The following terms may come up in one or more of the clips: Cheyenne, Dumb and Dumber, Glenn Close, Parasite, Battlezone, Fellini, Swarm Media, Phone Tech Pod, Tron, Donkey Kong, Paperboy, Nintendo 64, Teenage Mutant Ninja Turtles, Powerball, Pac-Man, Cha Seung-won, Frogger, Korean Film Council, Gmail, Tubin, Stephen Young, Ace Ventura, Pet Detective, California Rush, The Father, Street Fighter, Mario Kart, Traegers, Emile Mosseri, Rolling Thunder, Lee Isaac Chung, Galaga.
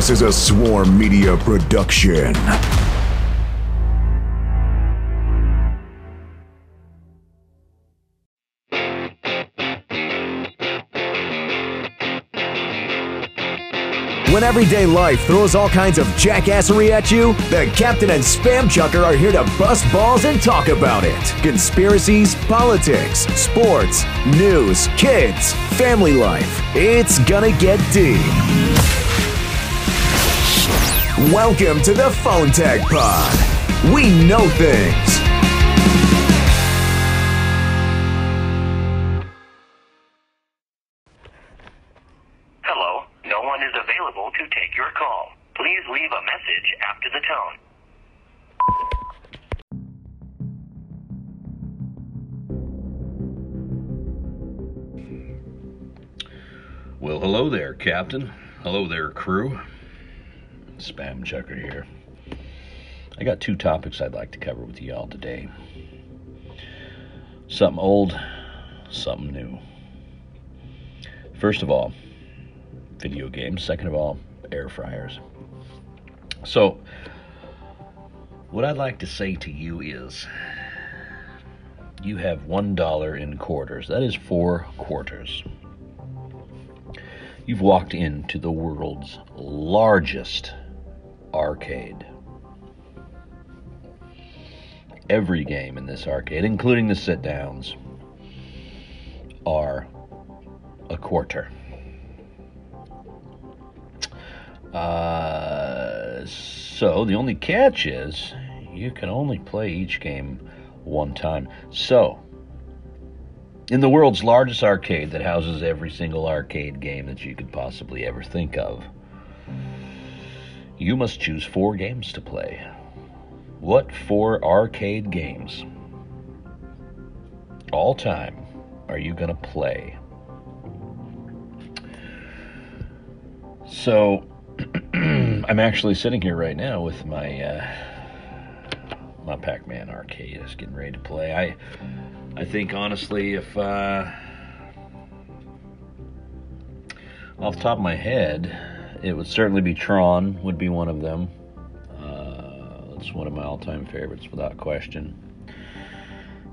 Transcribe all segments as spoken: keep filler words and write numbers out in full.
This is a Swarm Media production. When everyday life throws all kinds of jackassery at you, the Captain and Spam Chucker are here to bust balls and talk about it. Conspiracies, politics, sports, news, kids, family life. It's gonna get deep. Welcome to the Phone Tech Pod. We know things. Well, hello there, Captain. Hello there, crew. Spam Chucker here. I got two topics I'd like to cover with y'all today. Something old, something new. First of all, video games. Second of all, air fryers. So, what I'd like to say to you is, you have one dollar in quarters. That is four quarters. You've walked into the world's largest arcade. Every game in this arcade, including the sit-downs, are a quarter. Uh, so the only catch is you can only play each game one time. So, in the world's largest arcade that houses every single arcade game that you could possibly ever think of, you must choose four games to play. What four arcade games, all time, are you going to play? So, I'm actually sitting here right now with my uh, my Pac-Man arcade. It's getting ready to play. I... I think, honestly, if, uh, off the top of my head, it would certainly be Tron, would be one of them. Uh, it's one of my all-time favorites, without question.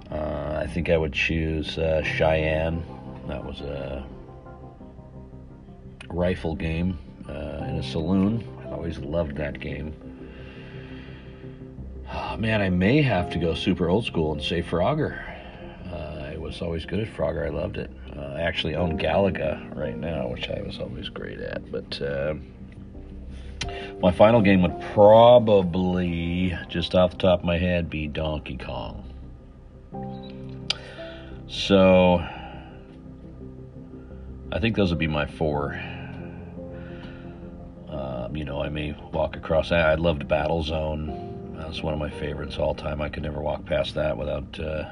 Uh, I think I would choose uh, Cheyenne. That was a rifle game uh, in a saloon. I always loved that game. Oh, man, I may have to go super old school and say Frogger. Was always good at Frogger. I loved it. Uh, I actually own Galaga right now, which I was always great at. But uh, my final game would probably, just off the top of my head, be Donkey Kong. So I think those would be my four. Um, you know, I may walk across. I, I loved Battlezone. That's one of my favorites all time. I could never walk past that without Uh,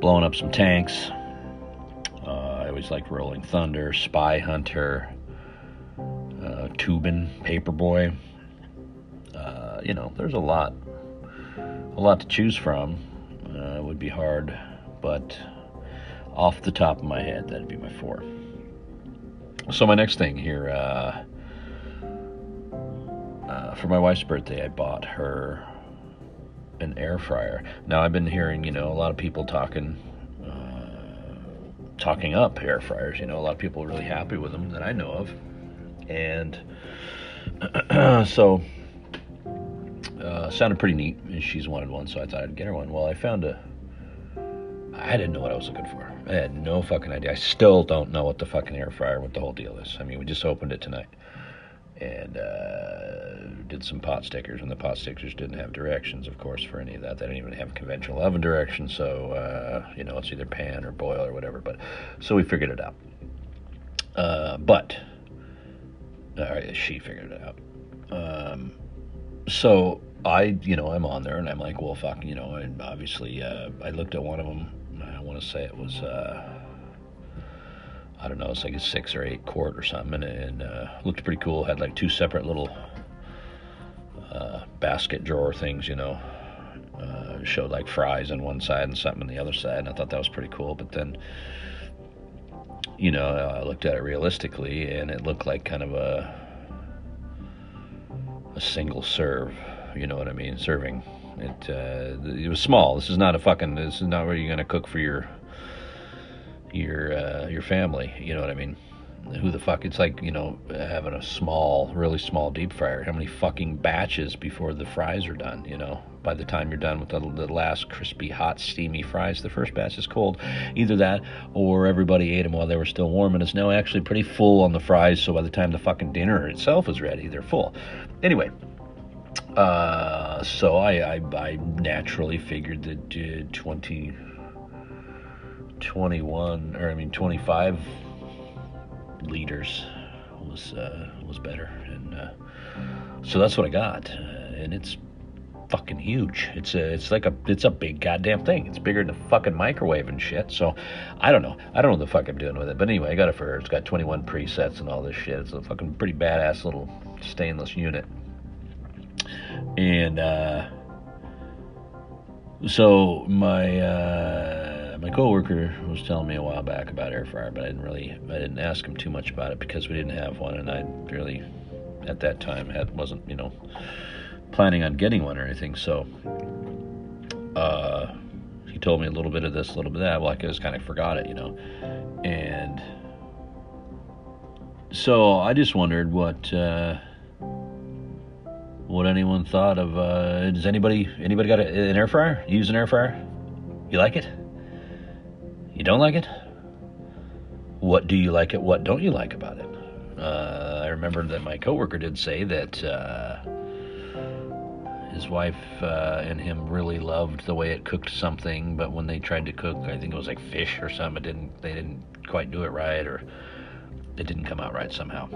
blowing up some tanks. Uh, I always liked Rolling Thunder, Spy Hunter, uh, Tubin, Paperboy. Uh, you know, there's a lot, a lot to choose from. Uh, it would be hard, but off the top of my head, that'd be my four. So my next thing here, uh, uh, for my wife's birthday, I bought her an air fryer. Now, I've been hearing, you know, a lot of people talking, uh, talking up air fryers. You know, a lot of people are really happy with them that I know of. And so, uh, sounded pretty neat. And she's wanted one, so I thought I'd get her one. Well, I found a, I didn't know what I was looking for. I had no fucking idea. I still don't know what the fucking air fryer, what the whole deal is. I mean, we just opened it tonight. And, uh, did some pot stickers, and the pot stickers didn't have directions, of course, for any of that. They didn't even have conventional oven directions, so, uh, you know, it's either pan or boil or whatever, but, so we figured it out. Uh, but, or she figured it out. Um, so I, you know, I'm on there, and I'm like, well, fuck, you know, and obviously, uh, I looked at one of them, and I want to say it was, uh, I don't know, it's like a six or eight quart or something, and, and uh, looked pretty cool. Had like two separate little uh, basket drawer things, you know. Uh, showed like fries on one side and something on the other side, and I thought that was pretty cool. But then, you know, I looked at it realistically, and it looked like kind of a a single serve. You know what I mean? Serving. It uh, it was small. This is not a fucking. This is not where you're gonna cook for your your uh, your family. You know what I mean? Who the fuck? It's like, you know, having a small, really small deep fryer. How many fucking batches before the fries are done? You know, by the time you're done with the, the last crispy, hot, steamy fries, the first batch is cold. Either that, or everybody ate them while they were still warm, and it's now actually pretty full on the fries. So by the time the fucking dinner itself is ready, they're full. Anyway. Uh, so I, I, I naturally figured that uh, twenty, twenty-one, or I mean twenty-five liters was, uh, was better. And, uh, so that's what I got. Uh, and it's fucking huge. It's a, it's like a, it's a big goddamn thing. It's bigger than a fucking microwave and shit. So I don't know. I don't know what the fuck I'm doing with it. But anyway, I got it for her. It's got twenty-one presets and all this shit. It's a fucking pretty badass little stainless unit. And, uh, so my, uh, my coworker was telling me a while back about air fryer, but I didn't really, I didn't ask him too much about it because we didn't have one. And I really, at that time had, wasn't, you know, planning on getting one or anything. So, uh, he told me a little bit of this, a little bit of that. Well, I just kind of forgot it, you know? And so I just wondered what, uh, what anyone thought of, uh, does anybody, anybody got a, an air fryer? You use an air fryer? You like it? You don't like it? What do you like it? What don't you like about it? Uh, I remember that my coworker did say that, uh, his wife, uh, and him really loved the way it cooked something, but when they tried to cook, I think it was like fish or something, it didn't, they didn't quite do it right, or it didn't come out right somehow.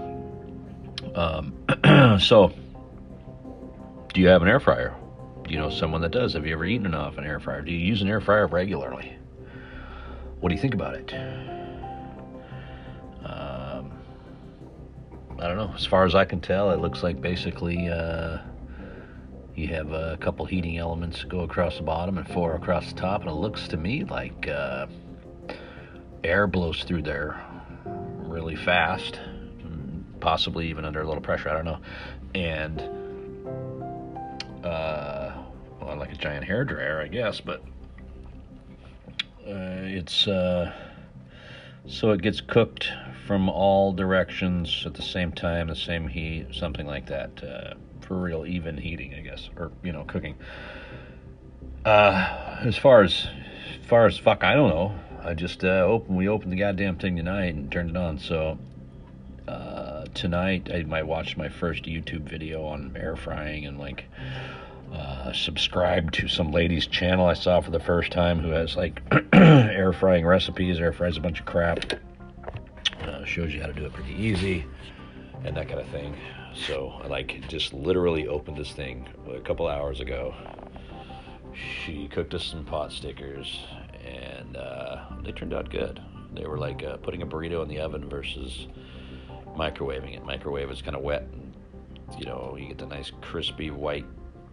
Um, so... Do you have an air fryer? Do you know someone that does? Have you ever eaten off an air fryer? Do you use an air fryer regularly? What do you think about it? Um, I don't know. As far as I can tell, it looks like basically uh, you have a couple heating elements that go across the bottom and four across the top. And it looks to me like uh, air blows through there really fast, possibly even under a little pressure. I don't know. And... Uh, well, like a giant hairdryer, I guess, but, uh, it's, uh, so it gets cooked from all directions at the same time, the same heat, something like that, uh, for real even heating, I guess, or, you know, cooking. Uh, as far as, as far as, fuck, I don't know, I just, uh, opened, we opened the goddamn thing tonight and turned it on, so, uh, tonight I might watch my first YouTube video on air frying and like uh subscribe to some lady's channel I saw for the first time who has like air frying recipes, air fries a bunch of crap, uh, shows you how to do it pretty easy and that kind of thing. So I like just literally opened this thing a couple hours ago. She cooked us some pot stickers and uh they turned out good. They were like uh, putting a burrito in the oven versus microwaving it. Microwave is kind of wet and, you know, you get the nice crispy white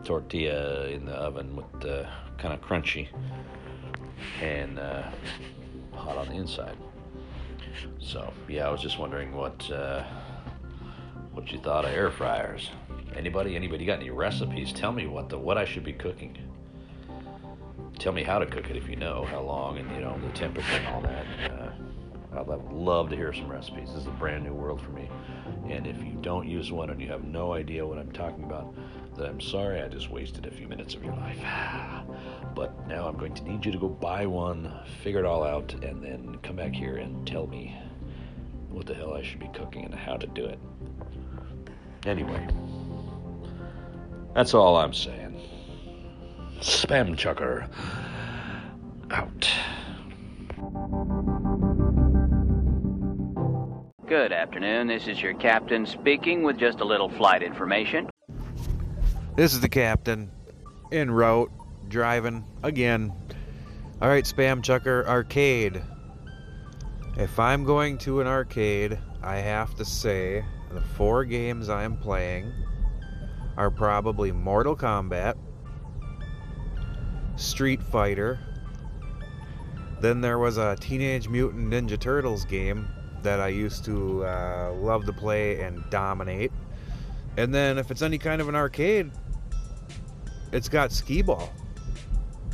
tortilla in the oven with the kind of crunchy and uh, hot on the inside. So yeah, I was just wondering what uh, what you thought of air fryers. Anybody, anybody got any recipes? Tell me what the what I should be cooking. Tell me how to cook it if you know, how long, and you know, the temperature and all that. Uh, I'd love to hear some recipes. This is a brand new world for me. And if you don't use one and you have no idea what I'm talking about, then I'm sorry, I just wasted a few minutes of your life. But now I'm going to need you to go buy one, figure it all out, and then come back here and tell me what the hell I should be cooking and how to do it. Anyway, that's all I'm saying. Spam Chucker out. Good afternoon, this is your captain speaking with just a little flight information. This is the captain, en route, driving, again. Alright, Spam Chucker, arcade. If I'm going to an arcade, I have to say the four games I am playing are probably Mortal Kombat, Street Fighter, then there was a Teenage Mutant Ninja Turtles game that I used to uh, love to play and dominate. And then if it's any kind of an arcade, it's got skee-ball.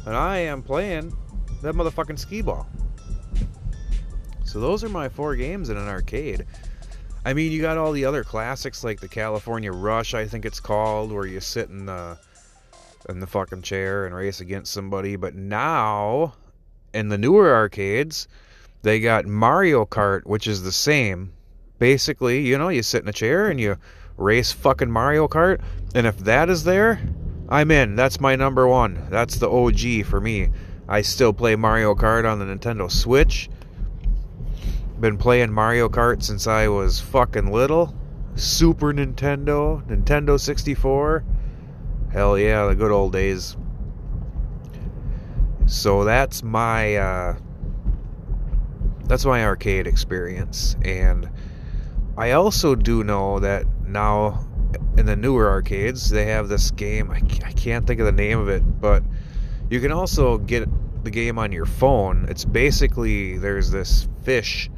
And I am playing that motherfucking skee-ball. So those are my four games in an arcade. I mean, you got all the other classics like the California Rush, I think it's called, where you sit in the in the fucking chair and race against somebody. But now, in the newer arcades, they got Mario Kart, which is the same. Basically, you know, you sit in a chair and you race fucking Mario Kart. And if that is there, I'm in. That's my number one. That's the O G for me. I still play Mario Kart on the Nintendo Switch. Been playing Mario Kart since I was fucking little. Super Nintendo, Nintendo sixty-four. Hell yeah, the good old days. So that's my uh, that's my arcade experience. And I also do know that now in the newer arcades they have this game. I can't think of the name of it, but you can also get the game on your phone. It's basically there's this fish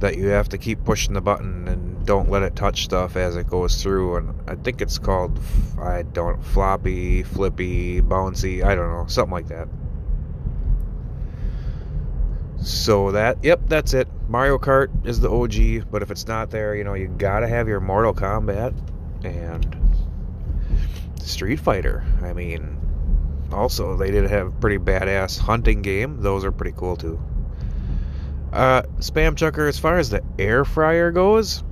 that you have to keep pushing the button and don't let it touch stuff as it goes through. And I think it's called, I don't, floppy, flippy, bouncy, I don't know, something like that. So that, yep, that's it. Mario Kart is the O G, but if it's not there, you know, you gotta have your Mortal Kombat and Street Fighter. I mean, also, they did have a pretty badass hunting game. Those are pretty cool, too. Uh, Spam Chucker, as far as the air fryer goes,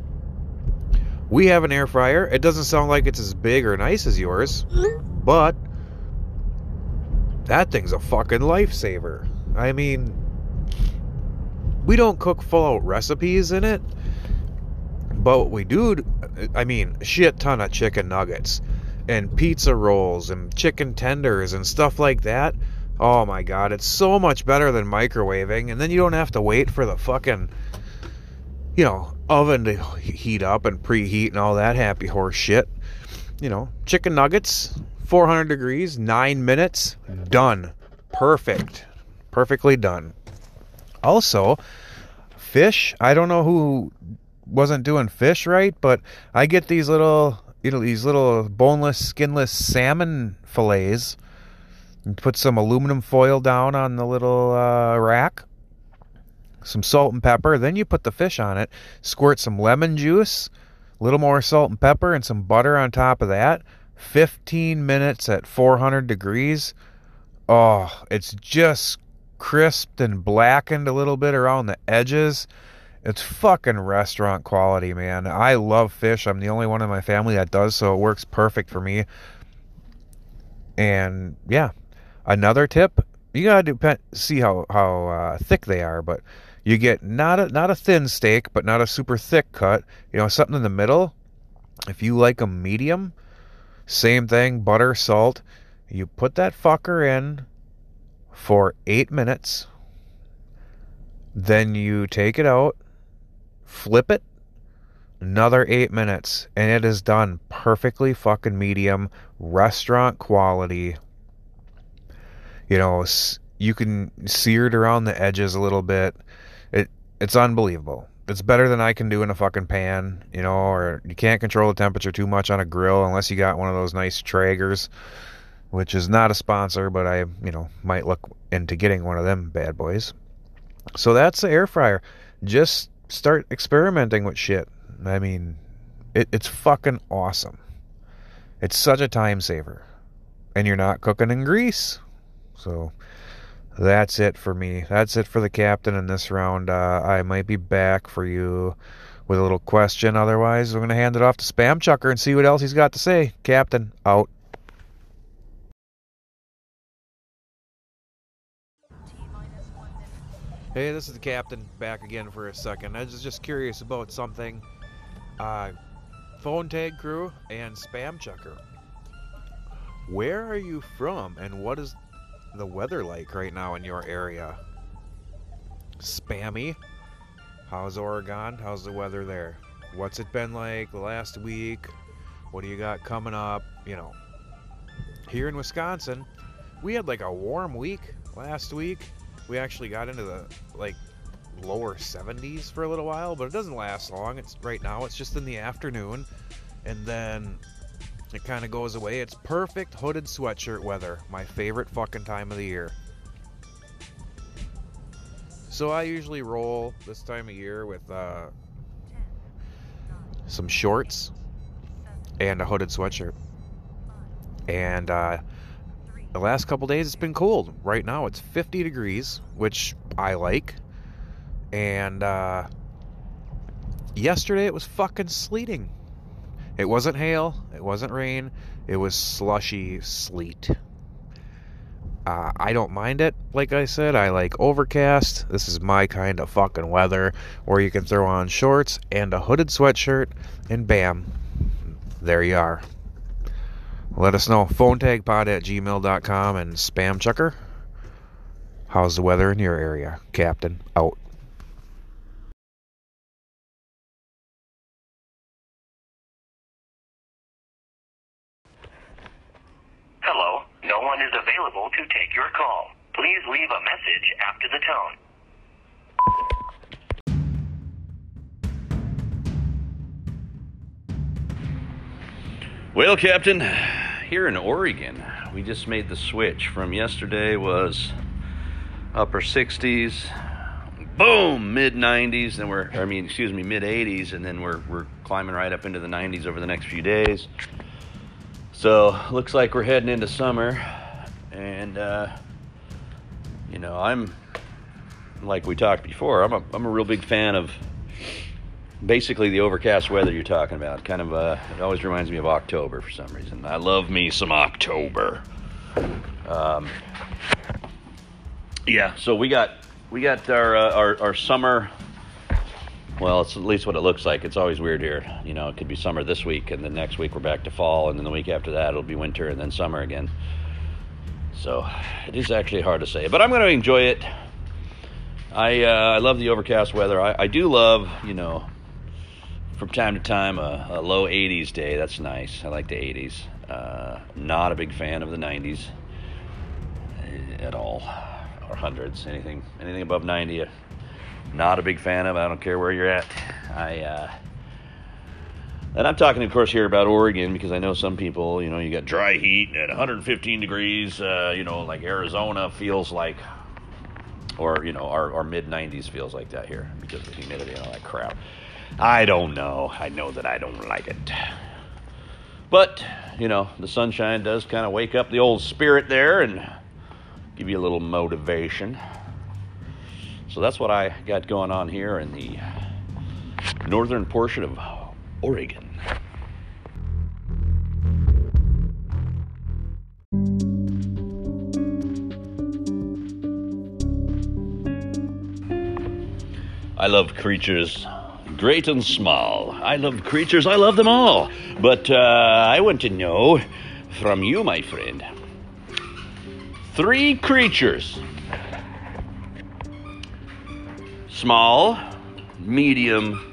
we have an air fryer. It doesn't sound like it's as big or nice as yours, but that thing's a fucking lifesaver. I mean, we don't cook full-out recipes in it, but what we do, I mean, shit ton of chicken nuggets and pizza rolls and chicken tenders and stuff like that. Oh my god, it's so much better than microwaving, and then you don't have to wait for the fucking, you know, oven to heat up and preheat and all that happy horse shit. You know, chicken nuggets, four hundred degrees, nine minutes, done. Perfect. Perfectly done. Also, fish, I don't know who wasn't doing fish right, but I get these little, you know, these little boneless, skinless salmon fillets. Put some aluminum foil down on the little uh, rack, some salt and pepper, then you put the fish on it, squirt some lemon juice, a little more salt and pepper, and some butter on top of that. fifteen minutes at four hundred degrees. Oh, it's just crisped and blackened a little bit around the edges. It's fucking restaurant quality, man. I love fish. I'm the only one in my family that does, so it works perfect for me. And yeah. Another tip, you gotta do, see how how uh, thick they are, but you get not a not a thin steak, but not a super thick cut. You know, something in the middle. If you like a medium, same thing, butter, salt. You put that fucker in for eight minutes. Then you take it out, flip it, another eight minutes, and it is done perfectly fucking medium, restaurant quality. You know, you can sear it around the edges a little bit. It It's unbelievable. It's better than I can do in a fucking pan, you know, or you can't control the temperature too much on a grill unless you got one of those nice Traegers, which is not a sponsor, but I, you know, might look into getting one of them bad boys. So that's the air fryer. Just start experimenting with shit. I mean, it, it's fucking awesome. It's such a time saver. And you're not cooking in grease. So that's it for me. That's it for the captain in this round. Uh, I might be back for you with a little question. Otherwise, we're going to hand it off to Spam Chucker and see what else he's got to say. Captain, out. Hey, this is the captain back again for a second. I was just curious about something. Uh, Phone Tag Crew and Spam Chucker. Where are you from and what is the weather like right now in your area? Spammy, how's Oregon? How's the weather there? What's it been like the last week? What do you got coming up? You know, here in Wisconsin, we had like a warm week last week. We actually got into the like lower seventies for a little while, but it doesn't last long. It's right now, it's just in the afternoon. and then it kind of goes away. It's perfect hooded sweatshirt weather. My favorite fucking time of the year. So I usually roll this time of year with uh, some shorts and a hooded sweatshirt. And uh, the last couple days it's been cold. Right now it's fifty degrees, which I like. And uh, yesterday it was fucking sleeting. It wasn't hail, it wasn't rain, it was slushy sleet. Uh, I don't mind it, like I said, I like overcast. This is my kind of fucking weather, where you can throw on shorts and a hooded sweatshirt, and bam, there you are. Let us know, phone tag pod at gmail dot com, and Spam Chucker, how's the weather in your area? Captain, out. To take your call. Please leave a message after the tone. Well, Captain, here in Oregon, we just made the switch. From yesterday was upper sixties, boom, mid nineties, then we're, I mean, excuse me, mid eighties, and then we're we're climbing right up into the nineties over the next few days. So, looks like we're heading into summer. And, uh, you know, I'm, like we talked before, I'm a, I'm a real big fan of basically the overcast weather you're talking about. Kind of, uh, it always reminds me of October for some reason. I love me some October. Um, yeah, so we got, we got our, uh, our, our summer, well, it's at least what it looks like. It's always weird here. You know, it could be summer this week, and then next week we're back to fall, and then the week after that it'll be winter, and then summer again. So, it is actually hard to say. But I'm going to enjoy it. I uh, I love the overcast weather. I, I do love, you know, from time to time, a, a low eighties day. That's nice. I like the eighties. Uh, not a big fan of the nineties at all. Or hundreds. Anything anything above ninety, not a big fan of. I don't care where you're at. I... Uh, And I'm talking, of course, here about Oregon, because I know some people, you know, you got dry heat at one hundred fifteen degrees, uh, you know, like Arizona feels like, or, you know, our, our mid nineties feels like that here because of the humidity and all that crap. I don't know. I know that I don't like it. But, you know, the sunshine does kind of wake up the old spirit there and give you a little motivation. So that's what I got going on here in the northern portion of Oregon. I love creatures, great and small. I love creatures, I love them all. But uh, I want to know from you, my friend, three creatures. Small, medium,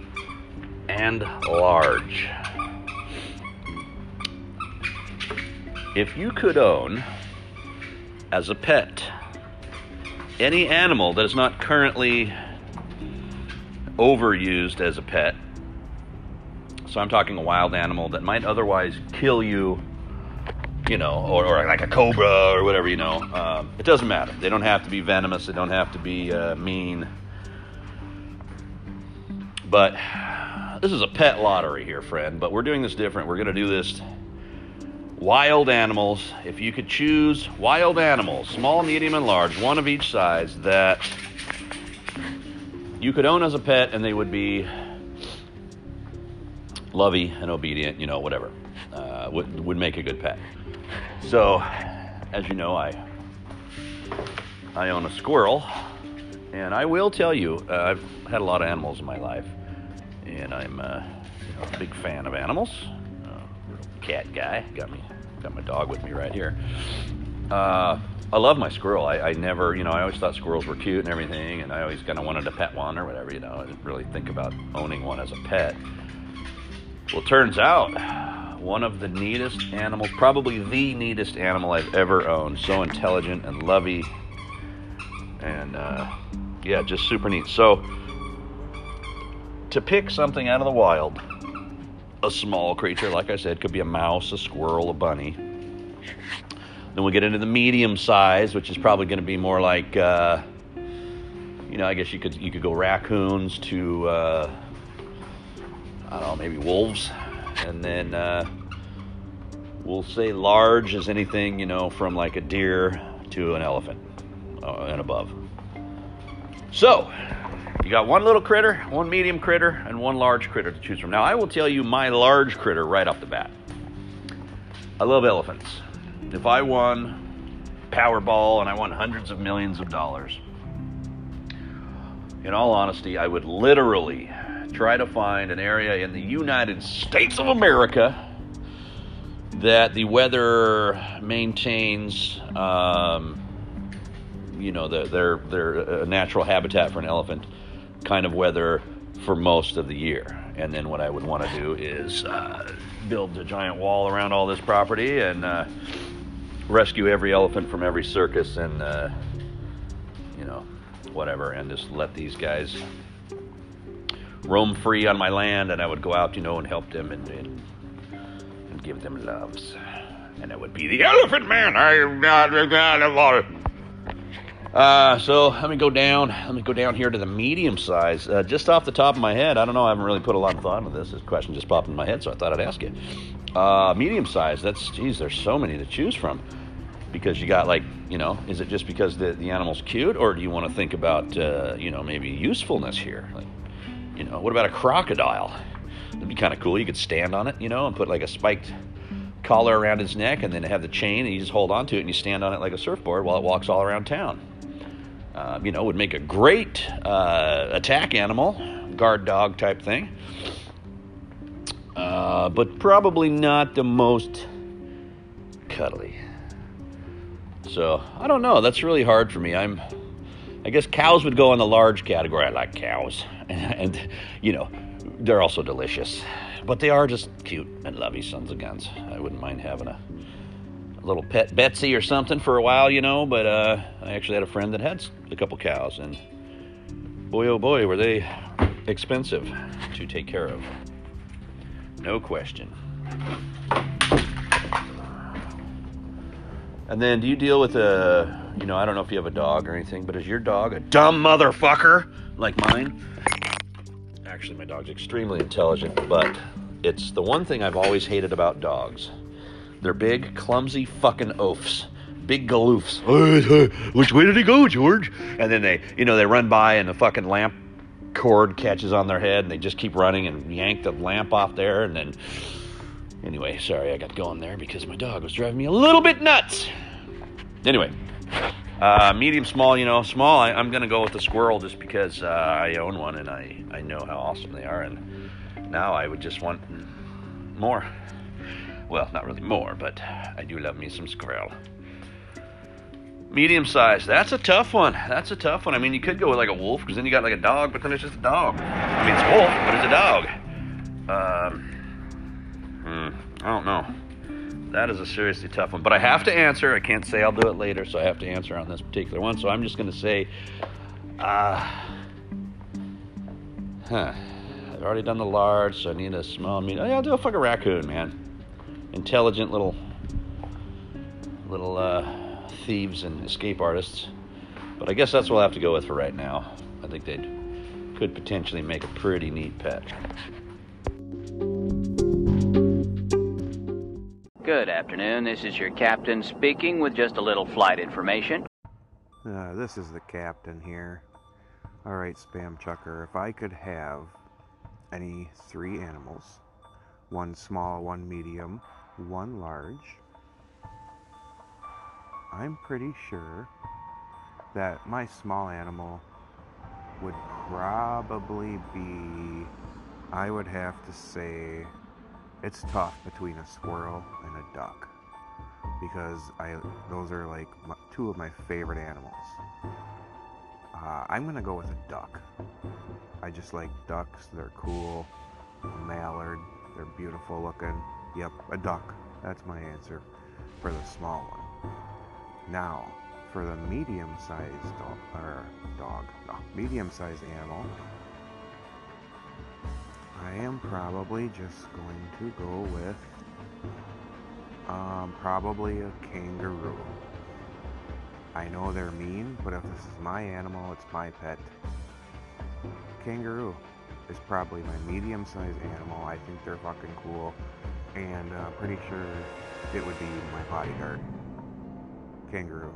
and large. If you could own as a pet any animal that is not currently overused as a pet, so I'm talking a wild animal that might otherwise kill you, you know, or, or like a cobra or whatever, you know, uh, it doesn't matter. They don't have to be venomous, they don't have to be uh, mean, but this is a pet lottery here, friend, but we're doing this different. We're going to do this wild animals. If you could choose wild animals, small, medium, and large, one of each size, that you could own as a pet, and they would be lovey and obedient, you know, whatever, uh, would, would make a good pet. So, as you know, I, I own a squirrel, and I will tell you, uh, I've had a lot of animals in my life. And I'm uh, you know, a big fan of animals. Uh, cat guy. Got me, got my dog with me right here. Uh, I love my squirrel. I, I never, you know, I always thought squirrels were cute and everything, and I always kind of wanted to pet one or whatever, you know. I didn't really think about owning one as a pet. Well, turns out, one of the neatest animals, probably the neatest animal I've ever owned. So intelligent and lovey. And, uh, yeah, just super neat. So, to pick something out of the wild a small creature, like I said, could be a mouse, a squirrel, a bunny. Then we get into the medium size, which is probably going to be more like, uh, you know, I guess you could you could go raccoons to, uh, I don't know, maybe wolves. And then uh, we'll say large is anything, you know, from like a deer to an elephant uh, and above. So, you got one little critter, one medium critter, and one large critter to choose from. Now, I will tell you my large critter right off the bat. I love elephants. If I won Powerball and I won hundreds of millions of dollars, in all honesty, I would literally try to find an area in the United States of America that the weather maintains, um, you know, the, their their natural habitat for an elephant kind of weather for most of the year. And then what I would want to do is uh, build a giant wall around all this property and uh, rescue every elephant from every circus and, uh, you know, whatever, and just let these guys roam free on my land. And I would go out, you know, and help them and, and, and give them loves. And that would be the Elephant Man. I am not a god of all. Uh, so let me go down, let me go down here to the medium size, uh, just off the top of my head. I don't know. I haven't really put a lot of thought into this. This question just popped in my head. So I thought I'd ask you, uh, medium size. That's geez, there's so many to choose from because you got like, you know, is it just because the, the animal's cute or do you want to think about, uh, you know, maybe usefulness here? Like, you know, what about a crocodile? That'd be kind of cool. You could stand on it, you know, and put like a spiked collar around his neck and then have the chain and you just hold on to it and you stand on it like a surfboard while it walks all around town. Uh, you know, would make a great uh, attack animal, guard dog type thing. Uh, but probably not the most cuddly. So, I don't know. That's really hard for me. I'm, I guess cows would go in the large category. I like cows. And, and you know, they're also delicious. But they are just cute and lovey sons of guns. I wouldn't mind having a... little pet Betsy or something for a while, you know, but uh, I actually had a friend that had a couple cows, and boy, oh boy, were they expensive to take care of. No question. And then do you deal with a, you know, I don't know if you have a dog or anything, but is your dog a dumb motherfucker like mine? Actually, my dog's extremely intelligent, but it's the one thing I've always hated about dogs. They're big, clumsy fucking oafs. Big galoofs. Which way did he go, George? And then they, you know, they run by and the fucking lamp cord catches on their head and they just keep running and yank the lamp off there. And then, anyway, sorry, I got going there because my dog was driving me a little bit nuts. Anyway, uh, medium, small, you know, small. I, I'm going to go with the squirrel just because uh, I own one and I, I know how awesome they are. And now I would just want more. Well, not really more, but I do love me some squirrel. Medium size. That's a tough one. That's a tough one. I mean, you could go with like a wolf, because then you got like a dog, but then it's just a dog. I mean, it's a wolf, but it's a dog. Um, hmm, I don't know. That is a seriously tough one. But I have to answer. I can't say I'll do it later, so I have to answer on this particular one. So I'm just going to say, uh, huh. I've already done the large, so I need a small, medium. Yeah, I'll do a fucking raccoon, man. Intelligent little little uh, thieves and escape artists, but I guess that's what I'll have to go with for right now. I think they could potentially make a pretty neat pet. Good afternoon, this is your captain speaking with just a little flight information. Uh, this is the captain here. Alright, Spam Chucker, if I could have any three animals, one small, one medium, one large, I'm pretty sure that my small animal would probably be, I would have to say, it's tough between a squirrel and a duck, because I those are like my, two of my favorite animals. Uh, I'm going to go with a duck. I just like ducks, they're cool, mallard, they're beautiful looking. Yep, a duck. That's my answer for the small one. Now, for the medium-sized dog, or dog, no, medium-sized animal, I I am probably just going to go with um, probably a kangaroo. I know they're mean, but if this is my animal, it's my pet. Kangaroo is probably my medium-sized animal. I think they're fucking cool, and I'm uh, pretty sure it would be my bodyguard. Kangaroo.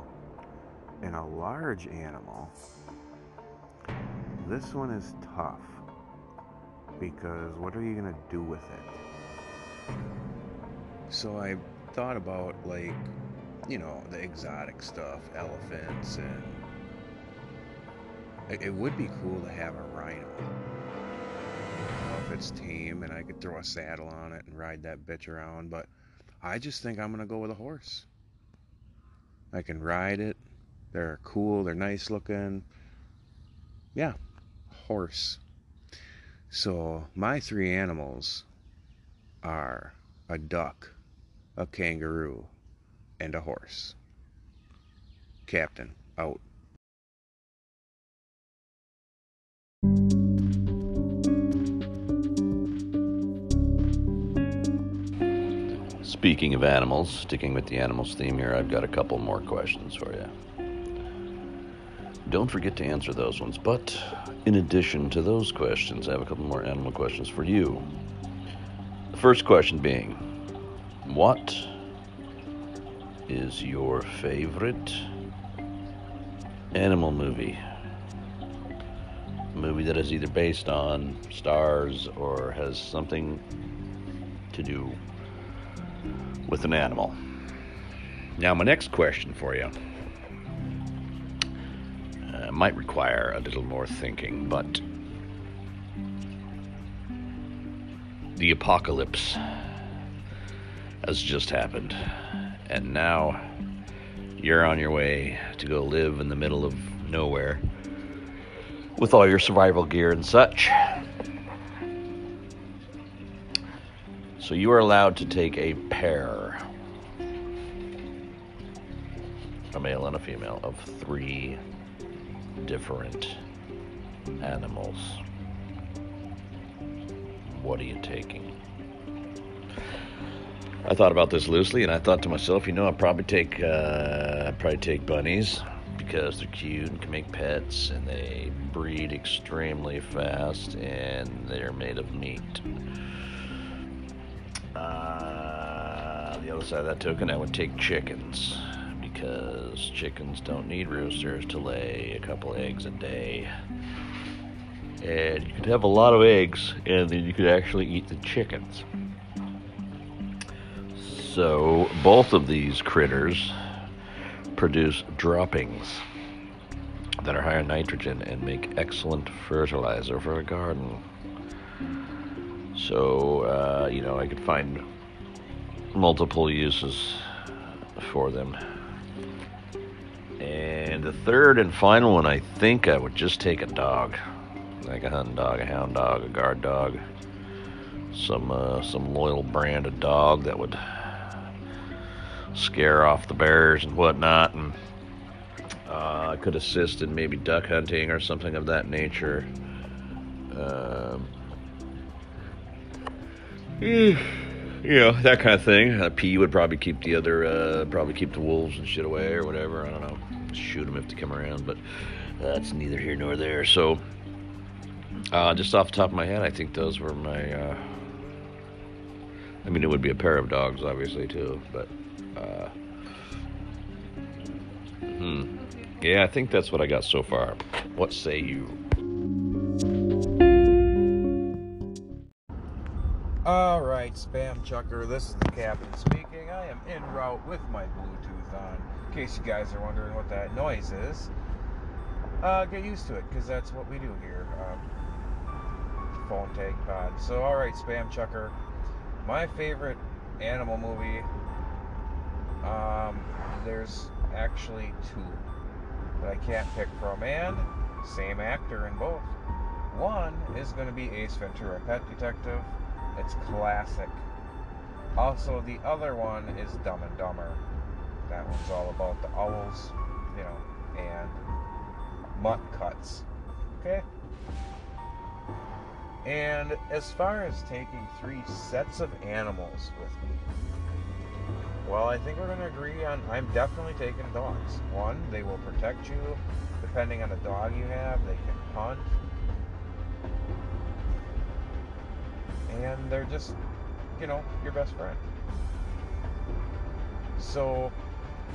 And a large animal. This one is tough, because what are you going to do with it? So I thought about, like, you know, the exotic stuff, elephants, and it would be cool to have a rhino. If it's tame and I could throw a saddle on it and ride that bitch around, but I just think I'm going to go with a horse. I can ride it. They're cool. They're nice looking. Yeah, horse. So my three animals are a duck, a kangaroo, and a horse. Captain, out. Speaking of animals, sticking with the animals theme here, I've got a couple more questions for you. Don't forget to answer those ones, but in addition to those questions, I have a couple more animal questions for you. The first question being, what is your favorite animal movie? A movie that is either based on stars or has something to do with an animal. Now, my next question for you uh, might require a little more thinking, but the apocalypse has just happened, and now you're on your way to go live in the middle of nowhere with all your survival gear and such. So you are allowed to take a pair, a male and a female, of three different animals. What are you taking? I thought about this loosely, and I thought to myself, you know, I'd probably take, uh, I'd probably take bunnies, because they're cute and can make pets, and they breed extremely fast, and they're made of meat. Uh, the other side of that token, I would take chickens, because chickens don't need roosters to lay a couple eggs a day, and you could have a lot of eggs, and then you could actually eat the chickens. So both of these critters produce droppings that are high in nitrogen and make excellent fertilizer for a garden. So, uh, you know, I could find multiple uses for them. And the third and final one, I think I would just take a dog. Like a hunting dog, a hound dog, a guard dog. Some, uh, some loyal brand of dog that would scare off the bears and whatnot. And uh, I could assist in maybe duck hunting or something of that nature. Um... You know, that kind of thing. A pea would probably keep the other, uh, probably keep the wolves and shit away or whatever. I don't know. Shoot them if they come around, but that's neither here nor there. So, uh, just off the top of my head, I think those were my, uh, I mean, it would be a pair of dogs, obviously, too, but, uh, hmm. Yeah, I think that's what I got so far. What say you? Alright, Spam Chucker, this is the Captain speaking. I am en route with my Bluetooth on, in case you guys are wondering what that noise is. Uh, get used to it, because that's what we do here. Um, phone Tech Pod. So, alright, Spam Chucker, my favorite animal movie, um, there's actually two that I can't pick from, and same actor in both. One is going to be Ace Ventura, Pet Detective. It's classic. Also, the other one is Dumb and Dumber. That one's all about the owls, you know, and mutt cuts. Okay? And as far as taking three sets of animals with me, well, I think we're going to agree on I'm definitely taking dogs. One, they will protect you. Depending on the dog you have, they can hunt. And they're just, you know, your best friend. So,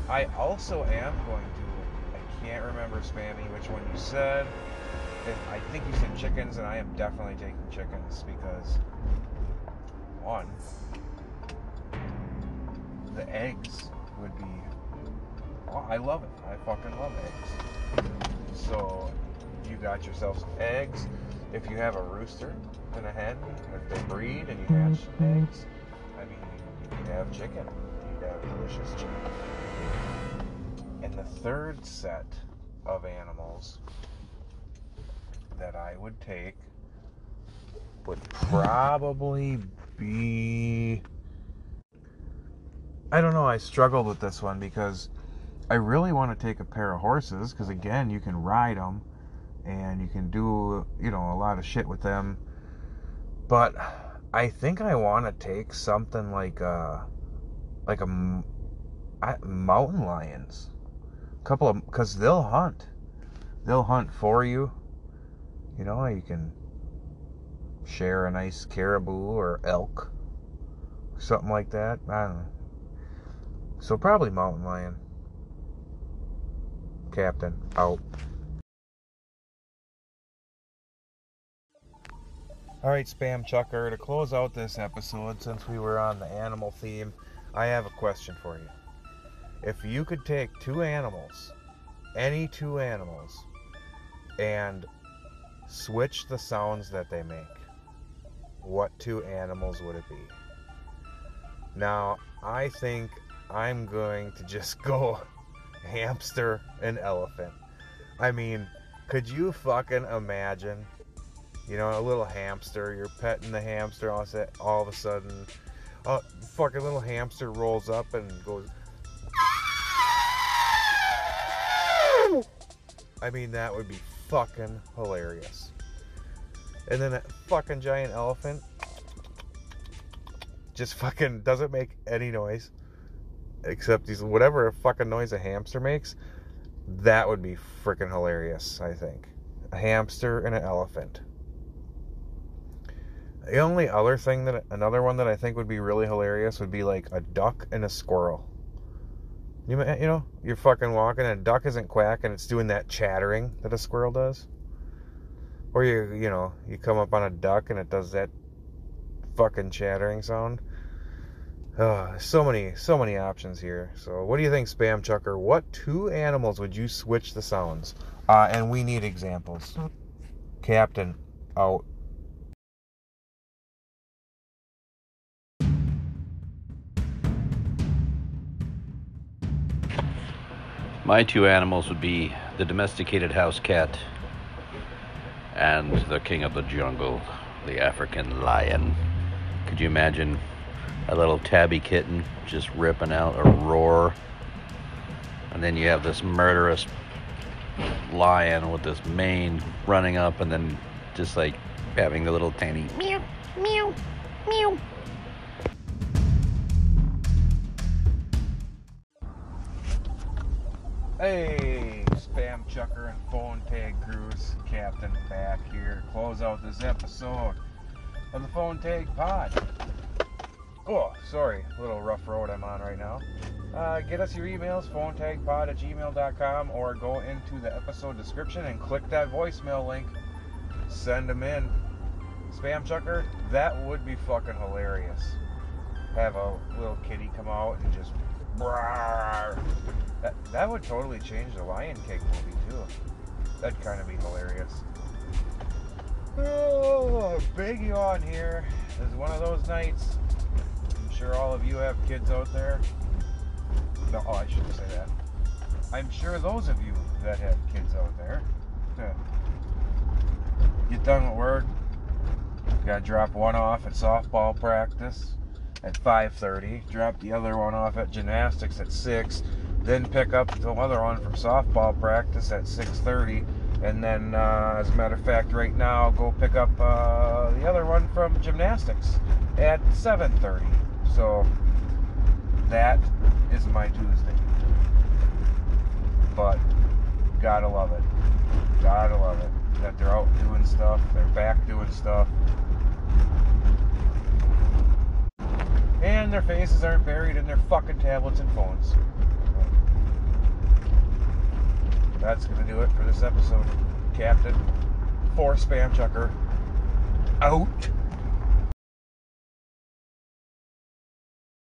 I also am going to, I can't remember, Spammy, which one you said. I think you said chickens, and I am definitely taking chickens because, one, the eggs would be, oh, I love it. I fucking love eggs. So, you got yourself some eggs. If you have a rooster and a hen, if they breed and you hatch some eggs, I mean, you could have chicken. You could have delicious chicken. And the third set of animals that I would take would probably be, I don't know, I struggled with this one because I really want to take a pair of horses because, again, you can ride them and you can do, you know, a lot of shit with them. But I think I want to take something like a, like a I, mountain lions. A couple of, because they'll hunt. They'll hunt for you. You know, you can share a nice caribou or elk, something like that. I don't know. So probably mountain lion. Captain, out. All right, Spam Chucker, to close out this episode, since we were on the animal theme, I have a question for you. If you could take two animals, any two animals, and switch the sounds that they make, what two animals would it be? Now, I think I'm going to just go hamster and elephant. I mean, could you fucking imagine? You know, a little hamster, you're petting the hamster, all of a sudden, a fucking little hamster rolls up and goes... I mean, that would be fucking hilarious. And then that fucking giant elephant just fucking doesn't make any noise except these whatever fucking noise a hamster makes. That would be freaking hilarious. I think a hamster and an elephant. The only other thing that another one that I think would be really hilarious would be like a duck and a squirrel. You know, you're fucking walking and a duck isn't quacking, it's doing that chattering that a squirrel does. Or you, you know, you come up on a duck and it does that fucking chattering sound. Oh, so many, so many options here. So what do you think, Spam Chucker? What two animals would you switch the sounds? Uh, and we need examples. Captain, out. My two animals would be the domesticated house cat and the king of the jungle, the African lion. Could you imagine a little tabby kitten just ripping out a roar? And then you have this murderous lion with this mane running up and then just like having the little tiny meow, meow, meow. Hey, Spam Chucker and Phone Tag Crews, Captain back here. Close out this episode of the Phone Tag Pod. Oh, sorry, little rough road I'm on right now. Uh, get us your emails, phone tag pod at gmail dot com, or go into the episode description and click that voicemail link. Send them in. Spam Chucker, that would be fucking hilarious. Have a little kitty come out and just... Rawr. That, that would totally change the Lion King movie, too. That'd kind of be hilarious. Oh, big yawn here. This is one of those nights. I'm sure all of you have kids out there. No, oh, I shouldn't say that. I'm sure those of you that have kids out there. Yeah. Get done with work. Gotta drop one off at softball practice at five thirty. Drop the other one off at gymnastics at six. Then pick up the other one from softball practice at six thirty. And then, uh, as a matter of fact, right now, I'll go pick up uh, the other one from gymnastics at seven thirty. So that is my Tuesday. But gotta love it. Gotta love it. That they're out doing stuff. They're back doing stuff. And their faces aren't buried in their fucking tablets and phones. That's going to do it for this episode, Captain. For Spam Chucker, out.